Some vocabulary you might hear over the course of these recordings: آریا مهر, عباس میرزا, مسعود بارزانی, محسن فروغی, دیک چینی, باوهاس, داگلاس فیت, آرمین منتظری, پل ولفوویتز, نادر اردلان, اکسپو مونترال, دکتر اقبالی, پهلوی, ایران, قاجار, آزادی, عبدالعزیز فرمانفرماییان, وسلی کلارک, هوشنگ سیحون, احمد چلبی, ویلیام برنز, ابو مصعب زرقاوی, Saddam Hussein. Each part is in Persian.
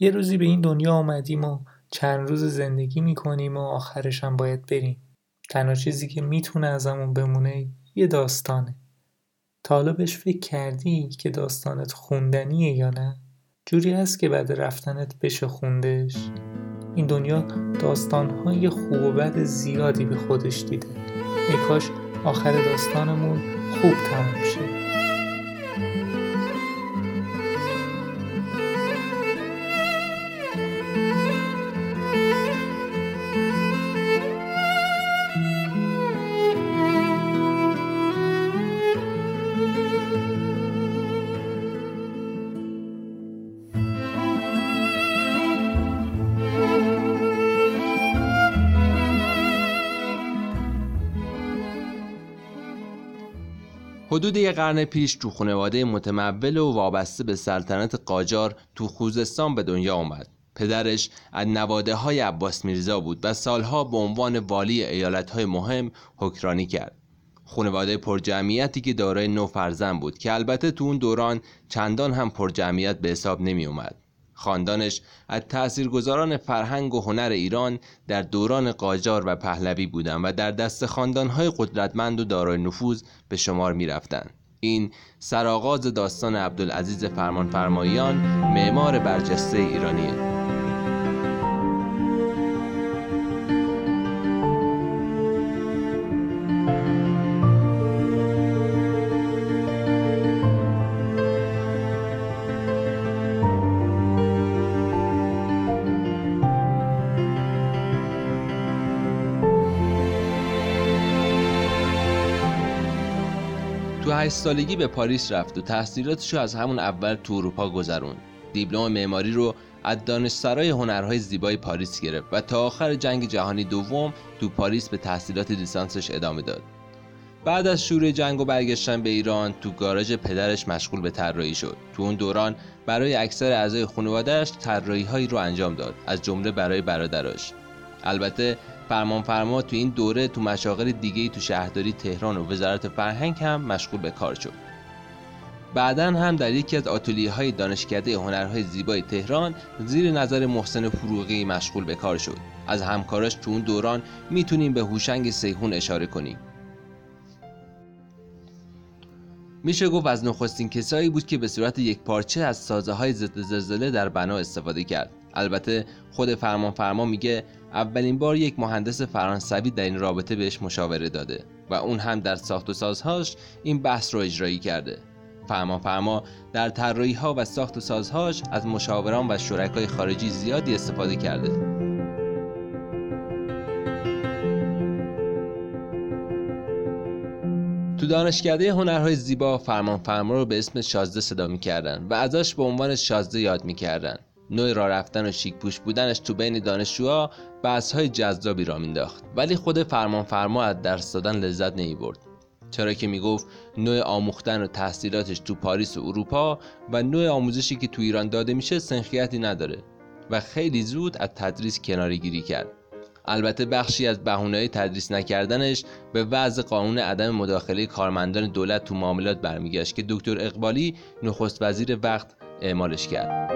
یه روزی به این دنیا آمدیم و چند روز زندگی میکنیم و آخرش هم باید بریم. تنها چیزی که میتونه ازمون بمونه یه داستانه. تا حالا بهش فکر کردی که داستانت خوندنیه یا نه؟ جوری هست که بعد رفتنت بشه خوندش؟ این دنیا داستانهای خوب و بد زیادی به خودش دیده. ای کاش آخر داستانمون خوب تموم شه. حدود یک قرن پیش تو خانواده متمول و وابسته به سلطنت قاجار تو خوزستان به دنیا آمد. پدرش از نواده‌های عباس میرزا بود و سالها به عنوان والی ایالت‌های مهم حکمرانی کرد. خانواده پرجمعیتی که دارای 9 فرزند بود که البته تو اون دوران چندان هم پرجمعیت به حساب نمی اومد. خاندانش از تاثیرگذاران فرهنگ و هنر ایران در دوران قاجار و پهلوی بودند و در دست خاندان‌های قدرتمند و دارای نفوذ به شمار می‌رفتند. این سرآغاز داستان عبدالعزیز فرمانفرماییان، معمار برجسته ایرانیه. تو 8 سالگی به پاریس رفت و تحصیلاتشو از همون اول تو اروپا گذرون. دیپلم معماری رو از دانشسرای هنرهای زیبای پاریس گرفت و تا آخر جنگ جهانی دوم تو پاریس به تحصیلات لیسانسش ادامه داد. بعد از شروع جنگ و برگشتن به ایران، تو گاراژ پدرش مشغول به طراحی شد. تو اون دوران برای اکثر اعضای خانواده‌اش طراحی‌هایی رو انجام داد، از جمله برای برادرش. البته فرمانفرما تو این دوره تو مشاغل دیگه‌ای تو شهرداری تهران و وزارت فرهنگ هم مشغول به کار شد. بعداً هم در یکی از آتلیه‌های دانشکده هنرهای زیبای تهران زیر نظر محسن فروغی مشغول به کار شد. از همکاراش تو اون دوران میتونیم به هوشنگ سیحون اشاره کنیم. میشه گفت از نخستین کسایی بود که به صورت یکپارچه از سازه‌های ضد زلزله در بنا استفاده کرد. البته خود فرمانفرما میگه اولین بار یک مهندس فرانسوی در این رابطه بهش مشاوره داده و اون هم در ساخت و سازهاش این بحث رو اجرایی کرده. فرمانفرما در طراحی‌ها و ساخت و سازهاش از مشاوران و شرکای خارجی زیادی استفاده کرده. تو دانشکده هنرهای زیبا فرمانفرما رو به اسم شازده صدا می‌کردن و ازش به عنوان شازده یاد می‌کردن. نوع راه رفتن و شیک‌پوش بودنش تو بین دانشجوها بحث‌های جذابی را مینداخت، ولی خود فرمانفرما از درس دادن لذت نمی‌برد، چرا که میگفت نوع آموختن و تحصیلاتش تو پاریس و اروپا و نوع آموزشی که تو ایران داده میشه سنخیتی نداره و خیلی زود از تدریس کناره‌گیری کرد. البته بخشی از بهونه‌های تدریس نکردنش به وضع قانون عدم مداخله کارمندان دولت تو معاملات برمیگشت که دکتر اقبالی نخست وزیر وقت اعمالش کرد.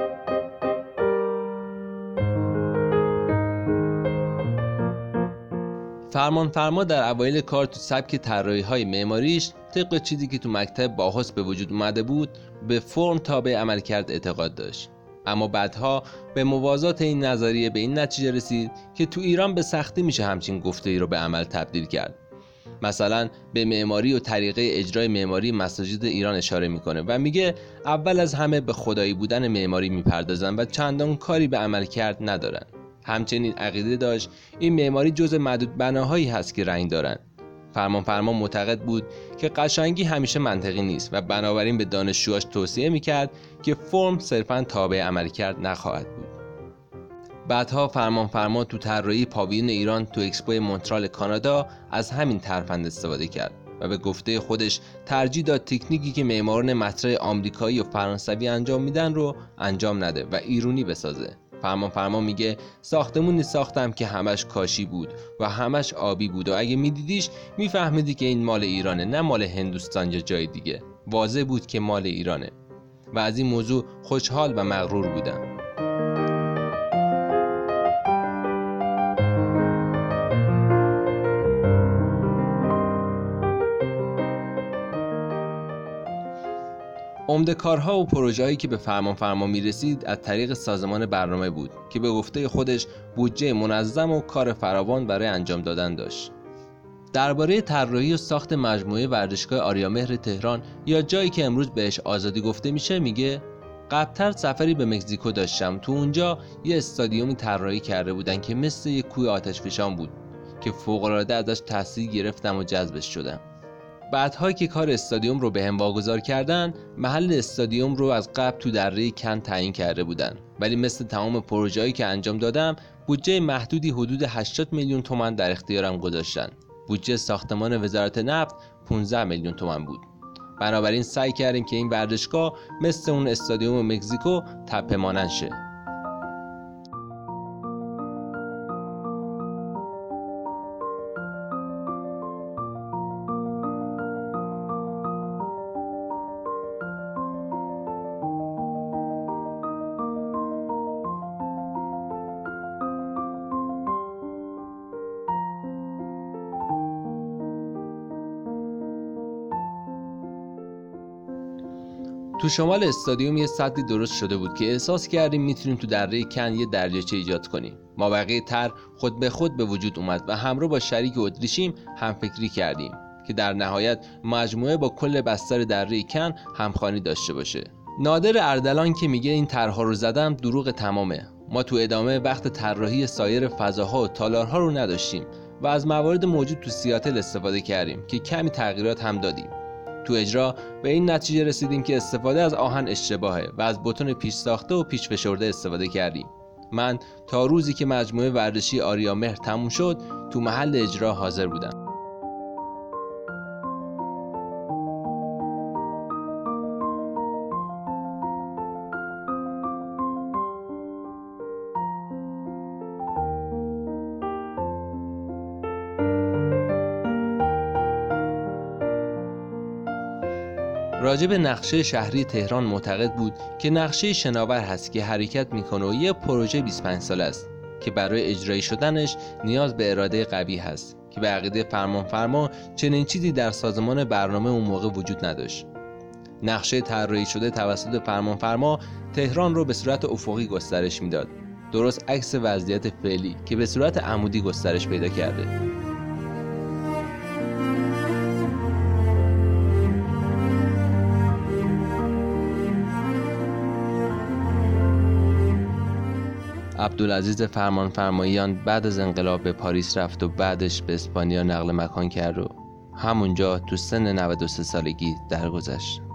فرمانفرما در اوایل کار تو سبک طراحی‌های معماریش طبق چیزی که تو مکتب باوهاس به وجود اومده بود، به فرم تابع عملکرد اعتقاد داشت. اما بعدها به موازات این نظریه به این نتیجه رسید که تو ایران به سختی میشه همچین گفته‌ای رو به عمل تبدیل کرد. مثلا به معماری و طریقه اجرای معماری مساجد ایران اشاره میکنه و میگه اول از همه به خدایی بودن معماری میپردازن و چندان کاری به عملکرد ندارن. همچنین عقیده داشت این معماری جزء معدود بناهایی هست که رنگ دارن. فرمانفرما معتقد بود که قشنگی همیشه منطقی نیست و بنابراین به دانشجوهاش توصیه میکرد که فرم صرفاً تابع عملکرد نخواهد بود. بعدها فرمانفرما تو طراحی پاویون ایران تو اکسپو مونترال کانادا از همین ترفند استفاده کرد و به گفته خودش ترجیح داد تکنیکی که معماران مطرح آمریکایی و فرانسوی انجام میدن رو انجام نده و ایرانی بسازه. فرمانفرما میگه ساختمونی ساختم که همش کاشی بود و همش آبی بود و اگه میدیدیش میفهمیدی که این مال ایرانه، نه مال هندوستان یا جای دیگه. واضح بود که مال ایرانه و از این موضوع خوشحال و مغرور بودم. عمده کارها و پروژه‌هایی که به فرمانفرما می‌رسید از طریق سازمان برنامه بود که به گفته خودش بودجه منظم و کار فراوان برای انجام دادن داشت. درباره طراحی و ساخت مجموعه ورزشگاه آریا مهر تهران یا جایی که امروز بهش آزادی گفته میشه میگه قبلتر سفری به مکزیکو داشتم، تو اونجا یه استادیومی طراحی کرده بودن که مثل یه کوه آتشفشان بود که فوق‌العاده ازش تاثیر گرفتم و جذبش شدم. بعدها که کار استادیوم رو به هم واگذار کردن، محل استادیوم رو از قبل تو دره کن تعیین کرده بودن، ولی مثل تمام پروژه‌ای که انجام دادم بودجه محدودی حدود 80 میلیون تومان در اختیارم گذاشتن. بودجه ساختمان وزارت نفت 15 میلیون تومان بود. بنابراین سعی کردیم که این ورزشگاه مثل اون استادیوم مکزیکو تپه مانند شه. تو شمال استادیوم یه سدی درست شده بود که احساس کردیم میتونیم تو دره کن یه دریاچه ایجاد کنیم. ما بقیه تر خود به خود به وجود اومد و همراه با شریک ادریشیم همفکری کردیم که در نهایت مجموعه با کل بستر دره کن همخوانی داشته باشه. نادر اردلان که میگه این طرح‌ها رو زدم دروغ تمامه. ما تو ادامه وقت طراحی سایر فضاها و تالارها رو نداشتیم و از موارد موجود تو سیاتل استفاده کردیم که کمی تغییرات هم دادیم. تو اجرا به این نتیجه رسیدیم که استفاده از آهن اشتباهه و از بتون پیش ساخته و پیش فشرده استفاده کردیم. من تا روزی که مجموعه ورزشی آریا مهر تموم شد تو محل اجرا حاضر بودم. راجب نقشه شهری تهران معتقد بود که نقشه شناور هست که حرکت میکنه و یه پروژه 25 ساله است که برای اجرایی شدنش نیاز به اراده قوی هست که به عقیده فرمانفرما چنین چیزی در سازمان برنامه اون موقع وجود نداشت. نقشه طراحی شده توسط فرمانفرما تهران رو به صورت افقی گسترش میداد، درست عکس وضعیت فعلی که به صورت عمودی گسترش پیدا کرده. عبدالعزیز فرمانفرماییان بعد از انقلاب به پاریس رفت و بعدش به اسپانیا نقل مکان کرد و همونجا تو سن 93 سالگی درگذشت.